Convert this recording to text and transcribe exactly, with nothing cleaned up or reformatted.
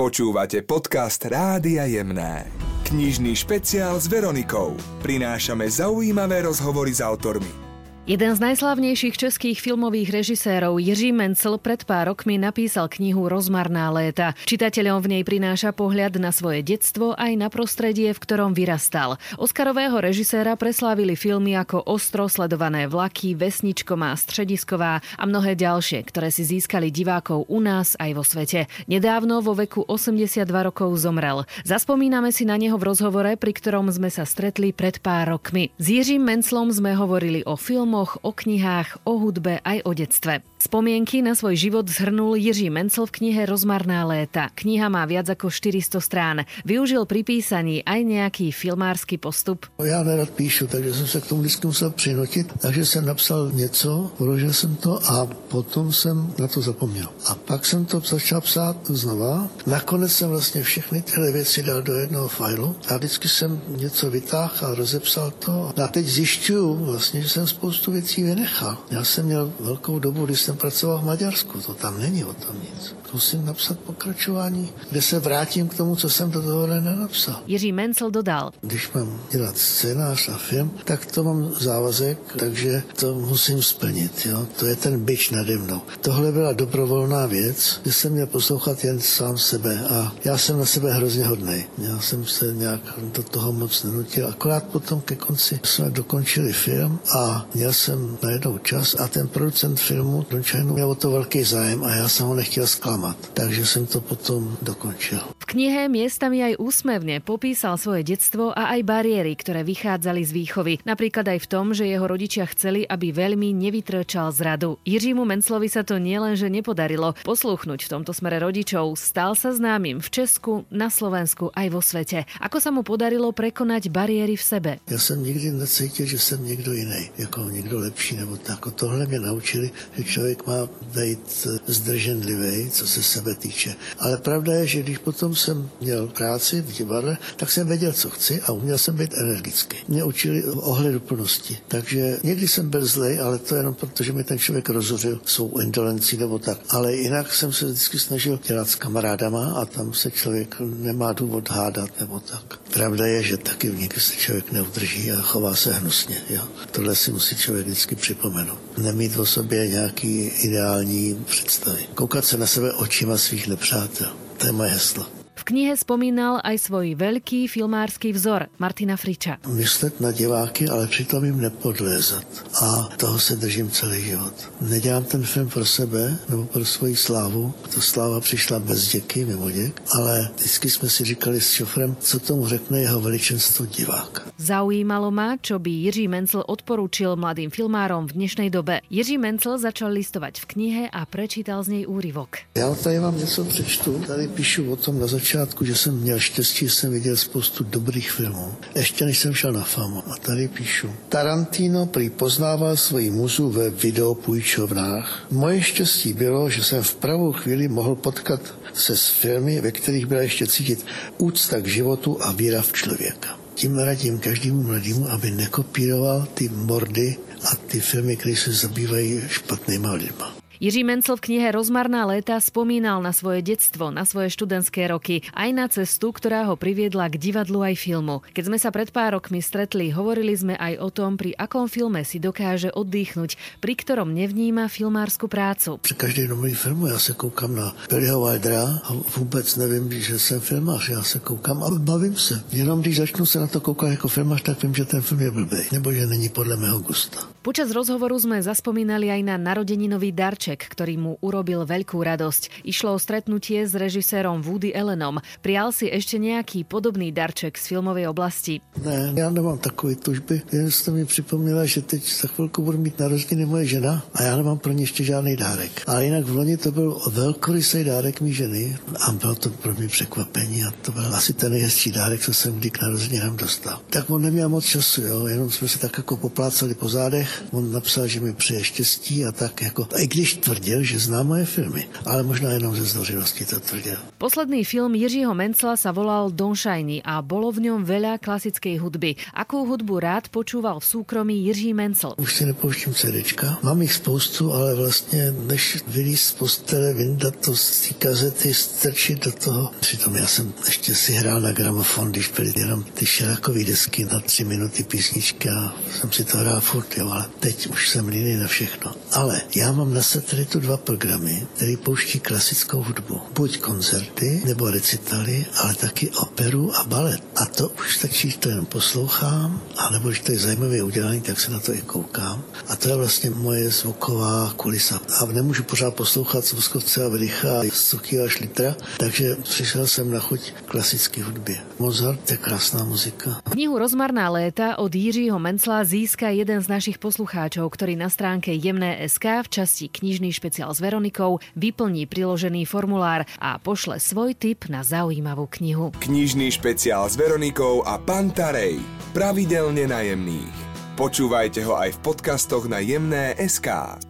Počúvate podcast Rádia Jemné. Knižný špeciál s Veronikou. Prinášame zaujímavé rozhovory s autormi. Jeden z najslavnejších českých filmových režisérov Jiří Menzel pred pár rokmi napísal knihu Rozmarná léta. Čitateľom v nej prináša pohľad na svoje detstvo aj na prostredie, v ktorom vyrastal. Oscarového režiséra preslávili filmy ako Ostro sledované vlaky, Vesničko má středisková a mnohé ďalšie, ktoré si získali divákov u nás aj vo svete. Nedávno vo veku osemdesiatdva rokov zomrel. Zaspomíname si na neho v rozhovore, pri ktorom sme sa stretli pred pár rokmi. S Jiřím Menzlom sme hovorili o filmu, o knihách, o hudbe aj o detstve. Spomienky na svoj život zhrnul Jiří Menzel v knihe Rozmarná léta. Kniha má viac ako štyristo strán. Využil pri písaní aj nejaký filmársky postup. Ja nerad píšu, takže som sa k tomu vždycky musel prinotiť. Takže som napsal nieco, uložil som to a potom som na to zapomnel. A pak som to začal psát znova. Nakonec som vlastne všechny tie veci dal do jednoho fajlu a vždycky som nieco vytáhl a rozepsal to. A teď zišťuju vlastne, že som spoustu věcí vynechal. Já jsem měl velkou dobu, když jsem pracoval v Maďarsku, to tam není o tom nic. Musím napsat pokračování, kde se vrátím k tomu, co jsem do toho nenapsal. Jiří Menzel dodal. Když mám dělat scénář a film, tak to mám závazek, takže to musím splnit. Jo? To je ten bič nade mnou. Tohle byla dobrovolná věc, že jsem měl poslouchat jen sám sebe a já jsem na sebe hrozně hodnej. Já jsem se nějak do toho moc nenutil. Akorát potom ke konci jsme dokončili film a měl jsem najednou čas a ten producent filmu Donšajnu měl o to velký zájem a já jsem ho nechtěl zklamat. Takže som to potom dokončil. V knihe miestami aj úsmevne popísal svoje detstvo a aj bariéry, ktoré vychádzali z výchovy. Napríklad aj v tom, že jeho rodičia chceli, aby veľmi nevytrčal z radu. Jiřímu Menzlovi sa to nielenže nepodarilo posluchnúť v tomto smere rodičov, stal sa známym v Česku, na Slovensku aj vo svete. Ako sa mu podarilo prekonať bariéry v sebe? Ja som nikdy necítil, že som niekto iný, ako niekto lepší, nebo tak. Tohle mňa naučili, že človek má byť zdrženlivý, co se sebe týče. Ale pravda je, že když potom jsem měl práci v divadle, tak jsem věděl, co chci a uměl jsem být energický. Mě učili ohleduplnosti. Takže někdy jsem byl zlej, ale to jenom proto, že mi ten člověk rozhořil svou indolencí nebo tak. Ale jinak jsem se vždycky snažil dělat s kamarádama a tam se člověk nemá důvod hádat nebo tak. Pravda je, že taky někdy se člověk neudrží a chová se hnusně. Jo? Tohle si musí člověk vždycky připomenout. Nemít o sobě nějaký ideální představy. Koukat se na sebe očima svých nepřátel. To je moje heslo. V knihe spomínal aj svoj veľký filmársky vzor Martina Friča. Myslet na diváky, ale přitom jim nepodlézat. A toho se držím celý život. Nedělám ten film pro sebe nebo pro svoji slávu. Ta sláva přišla bez děky, mimo děk. Ale vždycky jsme si říkali s šofrem, co tomu řekne jeho veličenstvo divák. Zaujímalo ma, čo by Jiří Menzel odporúčil mladým filmárom v dnešnej dobe. Jiří Menzel začal listovať v knihe a prečítal z nej úryvok. Ja tady vám něco přečtu. Tady píšu o tom na zač- že jsem měl štěstí, že jsem viděl spoustu dobrých filmů. Ještě než jsem šel na FAMU. A tady píšu. Tarantino prý poznával svoji muzu ve videopůjčovnách. Moje štěstí bylo, že jsem v pravou chvíli mohl potkat se s filmy, ve kterých byla ještě cítit úcta k životu a víra v člověka. Tím radím každému mladému, aby nekopíroval ty mordy a ty filmy, které se zabývají špatnýma lidma. Jiří Menzel v knihe Rozmarná léta spomínal na svoje detstvo, na svoje študentské roky, aj na cestu, ktorá ho priviedla k divadlu aj filmu. Keď sme sa pred pár rokmi stretli, hovorili sme aj o tom, pri akom filme si dokáže oddychnúť, pri ktorom nevníma filmársku prácu. Pri každej novej filmu ja sa koukám na Peliho Widera a vôbec neviem, že som filmář. Ja sa koukám a bavím sa. Jenom když začnú sa na to koukať ako filmář, tak viem, že ten film je blbý, nebo že není podľa mého gusta. Počas rozhovoru sme zaspomínali aj na narodeninový darček, ktorý mu urobil veľkú radosť. Išlo o stretnutie s režisérom Woody Allenom. Prial si ešte nejaký podobný darček z filmovej oblasti. Ne, ja nemám takové tužby. Jen som mi připomněla, že teď za chvilku budu mít narozeniny moje žena a já nemám pro ně ještě žádný dárek. Ale jinak v loni to byl velkorysej dárek mý ženy a bylo to pro mě překvapení a to byl asi ten nejhezčí dárek, co jsem kdy k narozeninám dostal. Tak on neměl moc času, jo? Jenom jsme se tak jako poplácali po zádech. On napsal, že mi přeje štěstí a tak jako. A i když tvrdil, že zná moje filmy, ale možná jenom ze zdvořilosti to tvrdil. Posledný film Jiřího Menzla sa volal Donšajni a bolo v ňom veľa klasickej hudby. Akú hudbu rád počúval v súkromí Jiří Menzel? Už si nepouštím cédečka. Mám ich spoustu, ale vlastne než vylíz z postele, vyndat to z tí kazety, strčit do toho. Přitom ja som ešte si hrál na gramofon, když byli jenom ty šerákový desky na tři minuty písničky a som si to hrál furt, jo, ale teď už som líný na všechno. Ale já mám na satelitu dva programy, které pouští klasickou hudbu. Buď koncerty, nebo recitaly, ale taky operu a balet. A to už stačí, to jenom poslouchám, anebo když to je zajímavě udělané, tak se na to i koukám. A to je vlastně moje zvuková kulisa. A nemůžu pořád poslouchat z Moskovce a Velicha a Suky a Šlitra, takže přišel jsem na chuť klasické hudbě. Mozart je krásná muzika. Knihu Rozmarná léta od Jiřího Menzla získa jeden z našich poslucháčov, ktorý na stránke jemné bodka es ká v časti Knižný špeciál s Veronikou vyplní priložený formulár a pošle svoj tip na zaujímavú knihu. Knižný špeciál s Veronikou a Pán Tarej. Pravidelne na Jemných. Počúvajte ho aj v podcastoch na jemné bodka es ká.